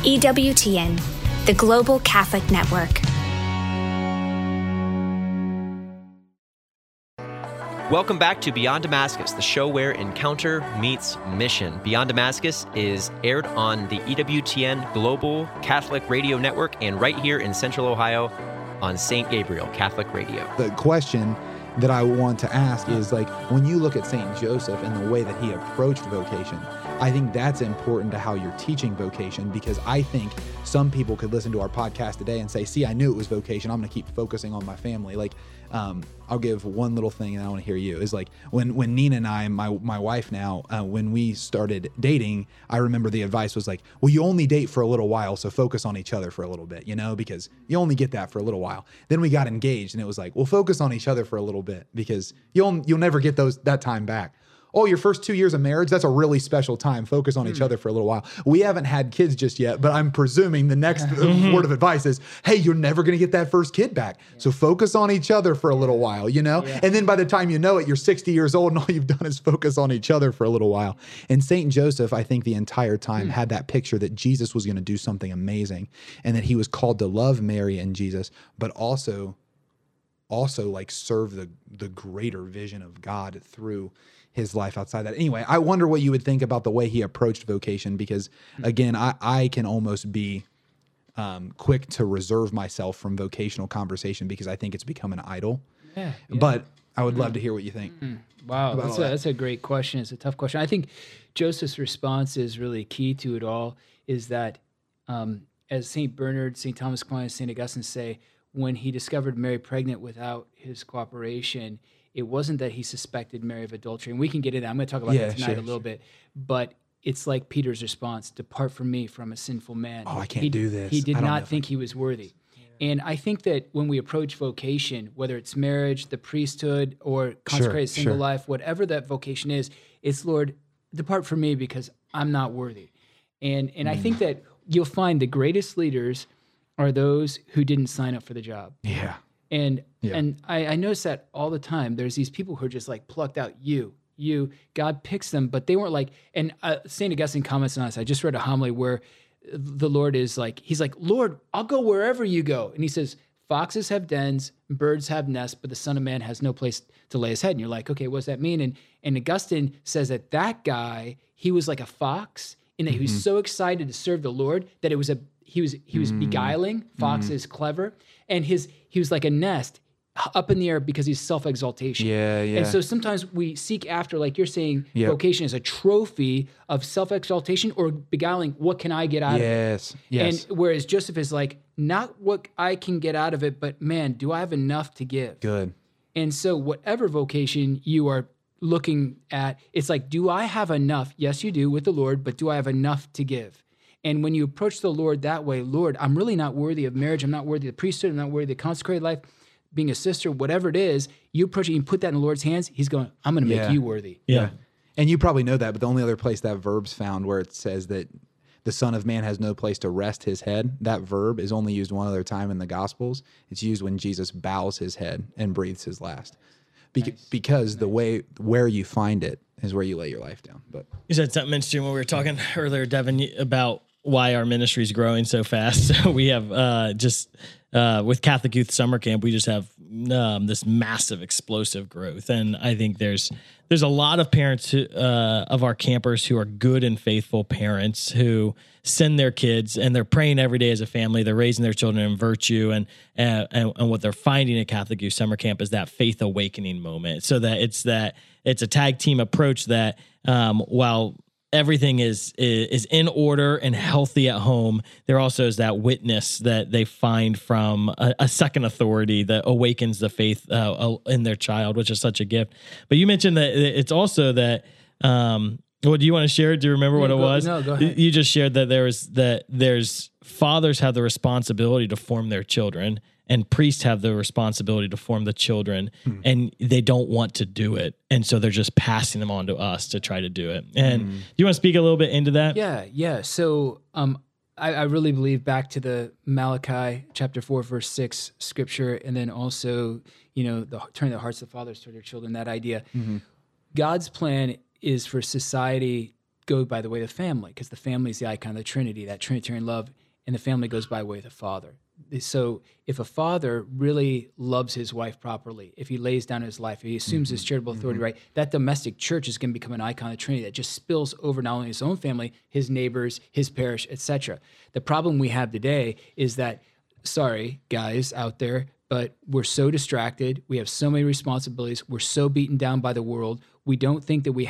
EWTN, the Global Catholic Network. Welcome back to Beyond Damascus, the show where encounter meets mission. Beyond Damascus is aired on the EWTN Global Catholic Radio Network and right here in Central Ohio on St. Gabriel Catholic Radio. The question that I want to ask is, like, when you look at St. Joseph and the way that he approached vocation, I think that's important to how you're teaching vocation, because I think some people could listen to our podcast today and say, see, I knew it was vocation. I'm going to keep focusing on my family. Like, I'll give one little thing and I want to hear you is like when Nina and I, my wife now, when we started dating, I remember the advice was like, well, you only date for a little while. So focus on each other for a little bit, you know, because you only get that for a little while. Then we got engaged and it was like, well, focus on each other for a little bit because you'll never get that time back. Oh, your first 2 years of marriage, that's a really special time. Focus on each other for a little while. We haven't had kids just yet, but I'm presuming the next word of advice is, hey, you're never going to get that first kid back. Yeah. So focus on each other for a little while, you know? Yeah. And then by the time you know it, you're 60 years old and all you've done is focus on each other for a little while. And St. Joseph, I think the entire time had that picture that Jesus was going to do something amazing and that he was called to love Mary and Jesus, but also like serve the greater vision of God through his life outside that. Anyway, I wonder what you would think about the way he approached vocation, because again, I can almost be quick to reserve myself from vocational conversation because I think it's become an idol. Yeah. But I would love to hear what you think. Wow, that's a great question. It's a tough question. I think Joseph's response is really key to it all, is that as St. Bernard, St. Thomas Aquinas, St. Augustine say, when he discovered Mary pregnant without his cooperation, it wasn't that he suspected Mary of adultery. And we can get into that. I'm going to talk about that tonight a little bit. But it's like Peter's response, depart from me, from a sinful man. Oh, I can't do this. He did not think he was worthy. Yeah. And I think that when we approach vocation, whether it's marriage, the priesthood, or consecrated single life, whatever that vocation is, it's, Lord, depart from me because I'm not worthy. And I think that you'll find the greatest leaders are those who didn't sign up for the job. Yeah. And I notice that all the time. There's these people who are just like plucked out. God picks them, but they weren't like, and St. Augustine comments on this. I just read a homily where the Lord is like, he's like, Lord, I'll go wherever you go. And he says, foxes have dens, birds have nests, but the Son of Man has no place to lay his head. And you're like, okay, what does that mean? And Augustine says that that guy, he was like a fox in that he was so excited to serve the Lord that it was a, he was beguiling. Fox is clever. And he was like a nest up in the air because he's self-exaltation. Yeah, yeah. And so sometimes we seek after, like you're saying, vocation is a trophy of self-exaltation or beguiling, what can I get out of it? Yes. And whereas Joseph is like, not what I can get out of it, but man, do I have enough to give? Good. And so whatever vocation you are looking at, it's like, do I have enough? Yes, you do with the Lord, but do I have enough to give? And when you approach the Lord that way, Lord, I'm really not worthy of marriage. I'm not worthy of the priesthood. I'm not worthy of the consecrated life, being a sister, whatever it is, you approach it, you put that in the Lord's hands, he's going, I'm going to make you worthy. Yeah. And you probably know that, but the only other place that verb's found where it says that the Son of Man has no place to rest his head, that verb is only used one other time in the Gospels. It's used when Jesus bows his head and breathes his last. Because the way where you find it is where you lay your life down. But you said something interesting when we were talking earlier, Devin, about why our ministry is growing so fast. So we have with Catholic Youth Summer Camp, we just have this massive explosive growth. And I think there's a lot of parents who, of our campers who are good and faithful parents who send their kids, and they're praying every day as a family. They're raising their children in virtue. And what they're finding at Catholic Youth Summer Camp is that faith awakening moment. So that it's a tag team approach that while everything is in order and healthy at home, there also is that witness that they find from a second authority that awakens the faith in their child, which is such a gift. But you mentioned that it's also that. Well, do you want to share it? Do you remember what it was? No, go ahead. You just shared that there's fathers have the responsibility to form their children, and priests have the responsibility to form the children, and they don't want to do it. And so they're just passing them on to us to try to do it. And do you want to speak a little bit into that? Yeah. So I really believe back to the Malachi chapter 4, verse 6 scripture, and then also, turning the hearts of the fathers toward their children, that idea. God's plan is for society go by the way of the family, because the family is the icon of the Trinity, that Trinitarian love, and the family goes by way of the father. So if a father really loves his wife properly, if he lays down his life, if he assumes his charitable authority, right, that domestic church is going to become an icon of Trinity that just spills over not only his own family, his neighbors, his parish, etc. The problem we have today is that, sorry, guys out there, but we're so distracted. We have so many responsibilities. We're so beaten down by the world. We don't think that we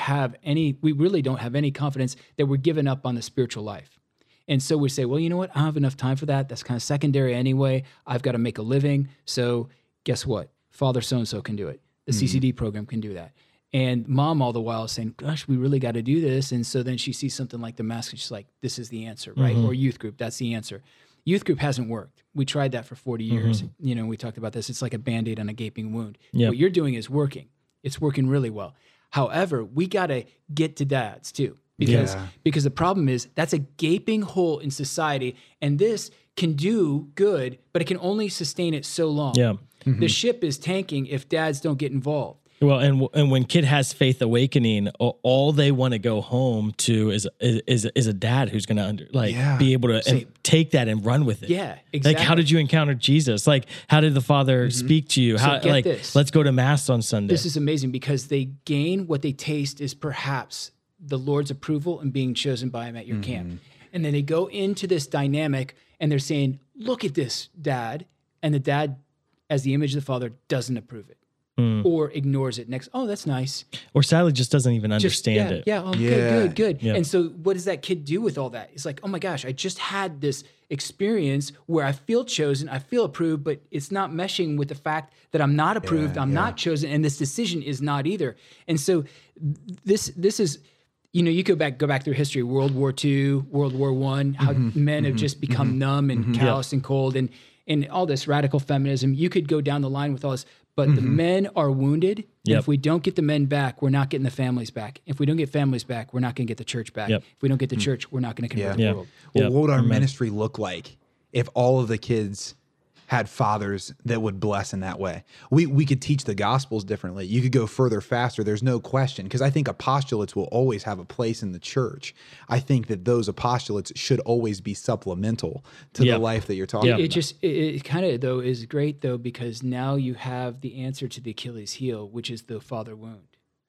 really don't have any confidence that we're giving up on the spiritual life. And so we say, well, you know what? I don't have enough time for that. That's kind of secondary anyway. I've got to make a living. So guess what? Father so-and-so can do it. The CCD program can do that. And mom all the while is saying, gosh, we really got to do this. And so then she sees something like the mask and she's like, this is the answer, right? Or youth group, that's the answer. Youth group hasn't worked. We tried that for 40 years. We talked about this. It's like a Band-Aid on a gaping wound. Yep. What you're doing is working. It's working really well. However, we got to get to dads too. Because the problem is that's a gaping hole in society, and this can do good, but it can only sustain it so long. Yeah. The ship is tanking if dads don't get involved. Well, and when kid has faith awakening, all they want to go home to is a dad who's going to be able to take that and run with it. Yeah, exactly. Like, how did you encounter Jesus? Like, how did the Father speak to you? How, so like, this. Let's go to Mass on Sunday. This is amazing because they gain what they taste is perhaps the Lord's approval and being chosen by him at your camp. And then they go into this dynamic and they're saying, look at this, dad. And the dad, as the image of the father, doesn't approve it or ignores it next. Oh, that's nice. Or sadly just doesn't even understand it. Yeah. Oh, yeah. Good. Yeah. And so what does that kid do with all that? It's like, oh my gosh, I just had this experience where I feel chosen, I feel approved, but it's not meshing with the fact that I'm not approved, I'm not chosen, and this decision is not either. And so this is... you go back through history, World War Two, World War One, how men have just become numb and callous and cold. And and all this radical feminism. You could go down the line with all this, but the men are wounded. Yep. If we don't get the men back, we're not getting the families back. If we don't get families back, we're not going to get the church back. Yep. If we don't get the church, we're not going to convert the world. Well, what would our ministry look like if all of the kids had fathers that would bless in that way? We could teach the gospels differently. You could go further, faster. There's no question, because I think apostolates will always have a place in the church. I think that those apostolates should always be supplemental to the life that you're talking about. It kind of, though, is great, though, because now you have the answer to the Achilles heel, which is the father wound.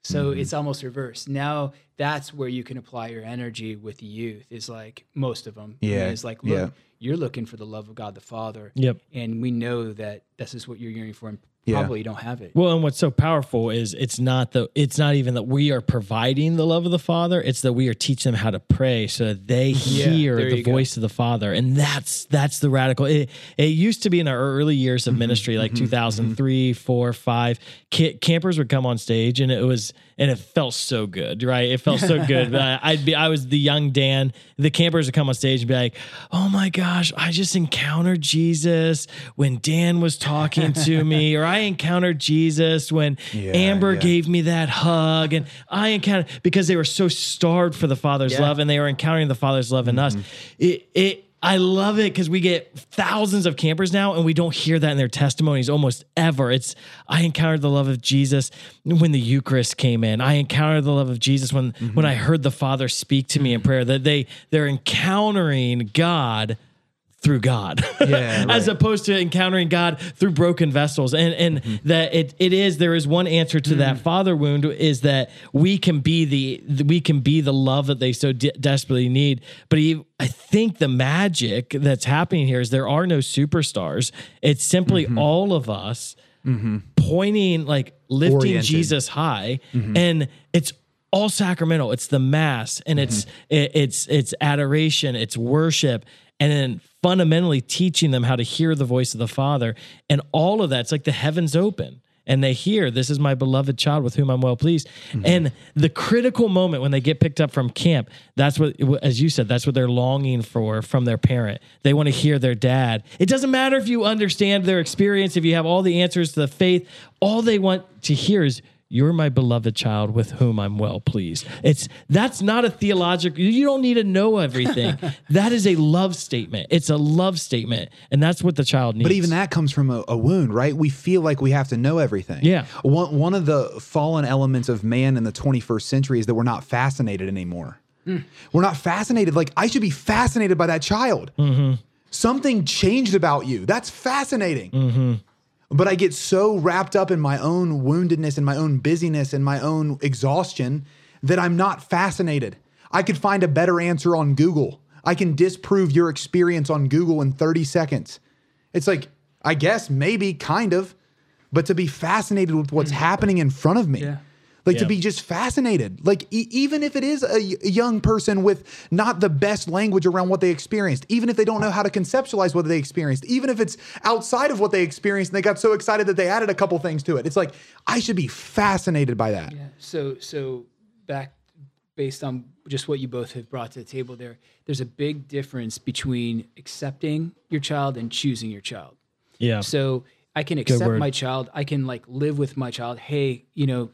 So it's almost reversed. Now that's where you can apply your energy with youth, is like most of them. Yeah. It's like, look, you're looking for the love of God the Father. Yep. And we know that this is what you're yearning for, and probably you don't have it. Well, and what's so powerful is it's not even that we are providing the love of the Father, it's that we are teaching them how to pray so that they hear the voice of the Father. And that's the radical. It used to be in our early years of ministry, like 2003, 4, 5, campers would come on stage, and it felt so good, right? It felt so good. I was the young Dan. The campers would come on stage and be like, "Oh my gosh, I just encountered Jesus when Dan was talking to me," or "I encountered Jesus when Amber gave me that hug," and I encountered, because they were so starved for the Father's love, and they were encountering the Father's love in us. I love it, because we get thousands of campers now, and we don't hear that in their testimonies almost ever. It's, "I encountered the love of Jesus when the Eucharist came in. I encountered the love of Jesus when I heard the Father speak to me in prayer." That they're encountering God through God, as opposed to encountering God through broken vessels. And that there is one answer to that father wound, is that we can be the love that they so desperately need. But I think the magic that's happening here is there are no superstars. It's simply all of us pointing, like lifting Jesus high, and it's all sacramental. It's the Mass, and it's adoration, it's worship, and then fundamentally teaching them how to hear the voice of the Father. And all of that's like the heavens open, and they hear, "This is my beloved child with whom I'm well pleased." And the critical moment when they get picked up from camp, that's what, as you said, that's what they're longing for from their parent. They want to hear their dad. It doesn't matter if you understand their experience, if you have all the answers to the faith, all they want to hear is, "You're my beloved child with whom I'm well pleased." That's not a theological, you don't need to know everything. That is a love statement. It's a love statement. And that's what the child needs. But even that comes from a wound, right? We feel like we have to know everything. Yeah. One of the fallen elements of man in the 21st century is that we're not fascinated anymore. We're not fascinated. Like, I should be fascinated by that child. Something changed about you. That's fascinating. But I get so wrapped up in my own woundedness and my own busyness and my own exhaustion that I'm not fascinated. I could find a better answer on Google. I can disprove your experience on Google in 30 seconds. It's like, I guess, maybe, kind of, but to be fascinated with what's happening in front of me. Yeah. Like to be just fascinated, like even if it is a young person with not the best language around what they experienced, even if they don't know how to conceptualize what they experienced, even if it's outside of what they experienced and they got so excited that they added a couple things to it. It's like, I should be fascinated by that. Yeah. So back, based on just what you both have brought to the table there's a big difference between accepting your child and choosing your child. Yeah. So I can accept my child. I can like live with my child. Hey,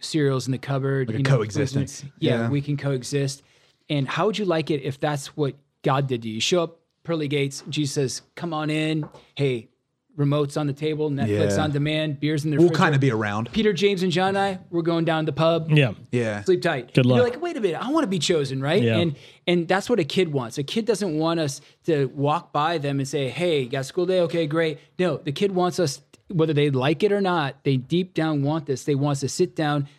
cereal's in the cupboard. Like coexistence. We can coexist. And how would you like it if that's what God did to you? You show up, pearly gates, Jesus says, "Come on in. Hey, remote's on the table, Netflix on demand, beers in the refrigerator. We'll kind of be around. Peter, James, and John and I, we're going down to the pub. Yeah. Sleep tight." Good luck. You're like, wait a minute, I want to be chosen, right? Yeah. And that's what a kid wants. A kid doesn't want us to walk by them and say, "Hey, you got school day? Okay, great." No, the kid wants us, whether they like it or not, they deep down want this. They want us to sit down,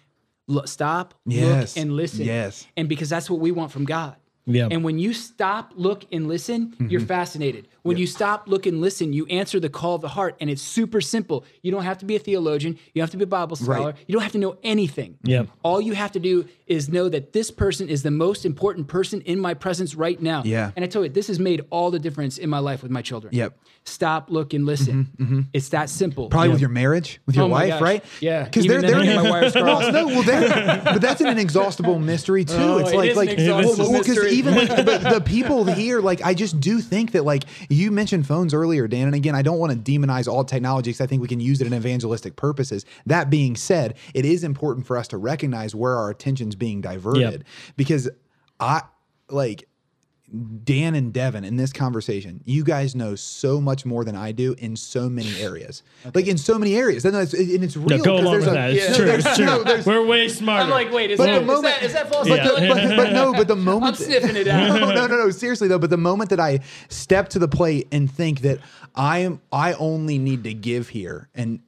stop, look, and listen. Yes. And because that's what we want from God. Yeah. And when you stop, look, and listen, you're fascinated. When you stop, look, and listen, you answer the call of the heart, and it's super simple. You don't have to be a theologian. You don't have to be a Bible scholar. Right. You don't have to know anything. Yeah. All you have to do is know that this person is the most important person in my presence right now. Yeah. And I tell you, this has made all the difference in my life with my children. Yep. Stop, look, and listen. It's that simple. Probably with your marriage, with your wife, right? Yeah. Because they're my wires crossed. No, well, but that's an inexhaustible mystery too. It's like, well, because even like, the people here, like, I just do think that, like, you mentioned phones earlier, Dan, and again, I don't want to demonize all technology because I think we can use it in evangelistic purposes. That being said, it is important for us to recognize where our attention's being diverted, because I, like, Dan and Devin, in this conversation, you guys know so much more than I do in so many areas. Okay. Like, in so many areas. And it's real. No, go along with that. It's true. It's true. We're way smarter. I'm like, wait, is that false? Yeah. But the moment... I'm sniffing it out. No, seriously, though. But the moment that I step to the plate and think that I only need to give here and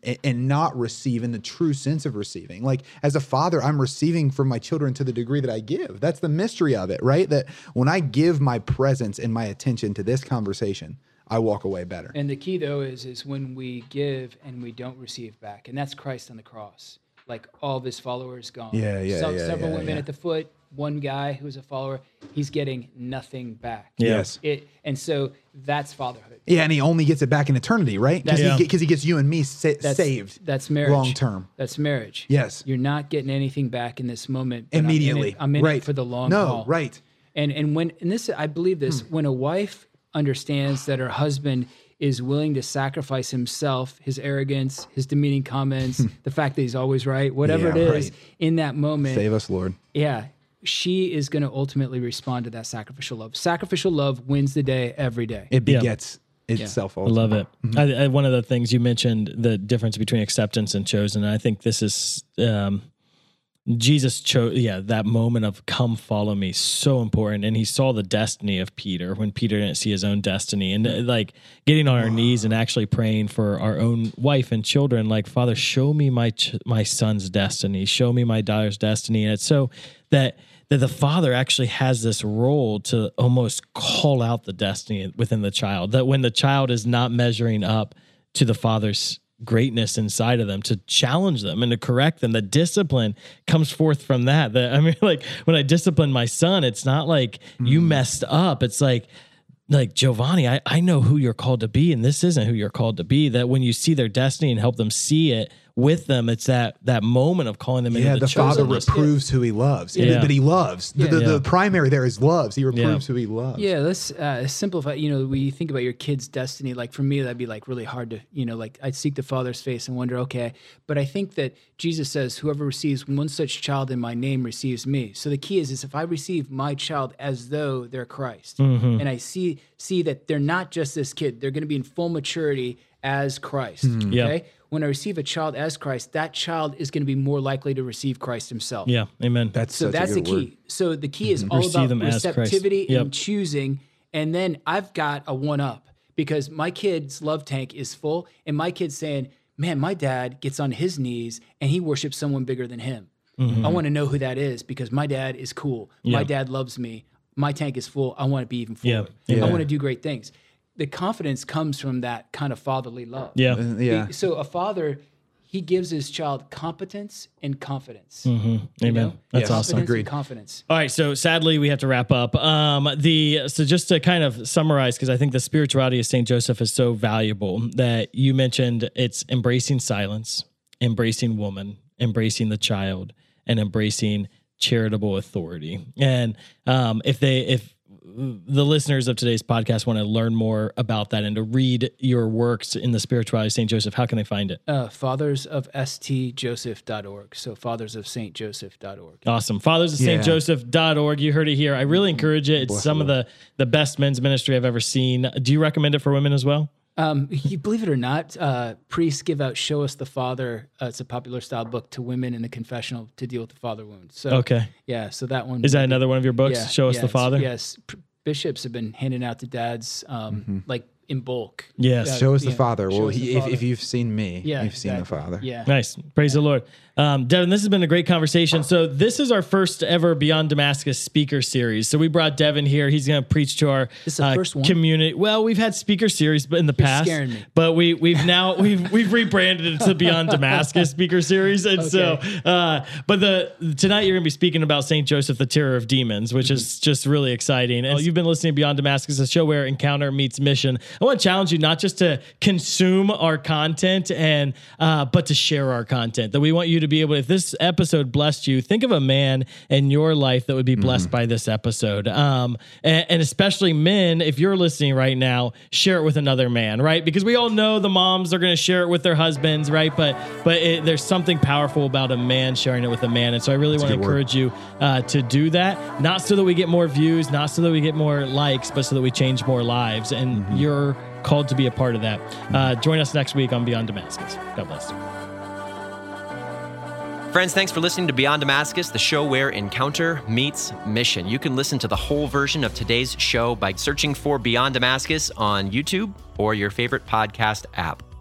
not receive in the true sense of receiving. Like, as a father, I'm receiving from my children to the degree that I give. That's the mystery of it, right? That when I give my presence and my attention to this conversation, I walk away better. And the key, though, is when we give and we don't receive back, and that's Christ on the cross. Like, all of his followers gone. Several women at the foot, one guy who was a follower, he's getting nothing back. Yes. And so that's fatherhood. Yeah, and he only gets it back in eternity, right? Because he gets you and me saved. That's marriage. Long term. That's marriage. Yes. You're not getting anything back in this moment. Immediately. I'm in it for the long haul. No, right. And when a wife understands that her husband is willing to sacrifice himself, his arrogance, his demeaning comments, the fact that he's always right, whatever it is, in that moment. Save us, Lord. Yeah. She is going to ultimately respond to that sacrificial love. Sacrificial love wins the day every day. It begets itself. Yeah. I love it. Mm-hmm. One of the things you mentioned, the difference between acceptance and chosen. And I think this is... Jesus chose, that moment of "Come, follow me," so important, and he saw the destiny of Peter when Peter didn't see his own destiny, and like getting on our knees and actually praying for our own wife and children, like, Father, show me my son's destiny, show me my daughter's destiny, and it's so that the father actually has this role to almost call out the destiny within the child. That when the child is not measuring up to the father's greatness inside of them, to challenge them and to correct them. The discipline comes forth from that. When I discipline my son, it's not like you messed up. It's like Giovanni, I know who you're called to be, and this isn't who you're called to be. That when you see their destiny and help them see it with them, it's that moment of calling them into the chosen. The father reproves who he loves, but he loves. The primary there is loves. He reproves who he loves. Yeah, let's simplify. You know, we think about your kid's destiny. Like, for me, that'd be like really hard to, you know, like, I'd seek the Father's face and wonder, okay. But I think that Jesus says, whoever receives one such child in my name receives me. So the key is if I receive my child as though they're Christ, and I see that they're not just this kid. They're going to be in full maturity as Christ. Okay? When I receive a child as Christ, that child is going to be more likely to receive Christ himself. Yeah, amen. That's the key. Word. So the key is all about receptivity and choosing. And then I've got a one-up because my kid's love tank is full, and my kid's saying, man, my dad gets on his knees and he worships someone bigger than him. I want to know who that is because my dad is cool. Yeah. My dad loves me. My tank is full. I want to be even fuller. Yeah. I want to do great things. The confidence comes from that kind of fatherly love. Yeah. Yeah. So a father, he gives his child competence and confidence. Amen. You know? That's awesome. Agreed. Confidence. All right. So sadly, we have to wrap up. So just to kind of summarize, because I think the spirituality of St. Joseph is so valuable that you mentioned it's embracing silence, embracing woman, embracing the child, and embracing charitable authority. And if the listeners of today's podcast want to learn more about that and to read your works in the spirituality of St. Joseph, how can they find it? Fathersofstjoseph.org. So fathersofstjoseph.org. Awesome. Fathersofstjoseph.org. You heard it here. I really encourage it. It's some of the best men's ministry I've ever seen. Do you recommend it for women as well? You believe it or not, priests give out Show Us the Father. It's a popular style book to women in the confessional to deal with the father wound. So, so that one. Is that another one of your books, Show Us the Father? Yes. Bishops have been handing out to dads, like in bulk. Yes. Show Us the Father. Well, if you've seen me, you've seen the Father. Yeah. Nice. Praise the Lord. Devin, this has been a great conversation. So this is our first ever Beyond Damascus speaker series. So we brought Devin here. He's going to preach to our community. Well, we've had speaker series in the past, but we've rebranded it to Beyond Damascus speaker series. And so tonight you're going to be speaking about St. Joseph, the Terror of Demons, which is just really exciting. And you've been listening to Beyond Damascus, a show where encounter meets mission. I want to challenge you not just to consume our content and but to share our content. That we want you to be able, if this episode blessed you, think of a man in your life that would be blessed by this episode. And especially men, if you're listening right now, share it with another man, right? Because we all know the moms are going to share it with their husbands, right? But there's something powerful about a man sharing it with a man. And so I really want to encourage you to do that, not so that we get more views, not so that we get more likes, but so that we change more lives. And you're called to be a part of that. Join us next week on Beyond Damascus. God bless you. Friends, thanks for listening to Beyond Damascus, the show where encounter meets mission. You can listen to the whole version of today's show by searching for Beyond Damascus on YouTube or your favorite podcast app.